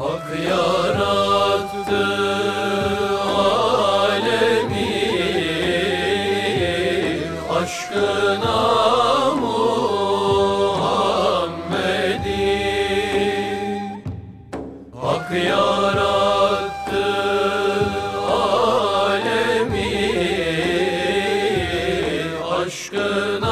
Hak yarattı aşkına Muhammed'i. Hak yarattı alemi aşkına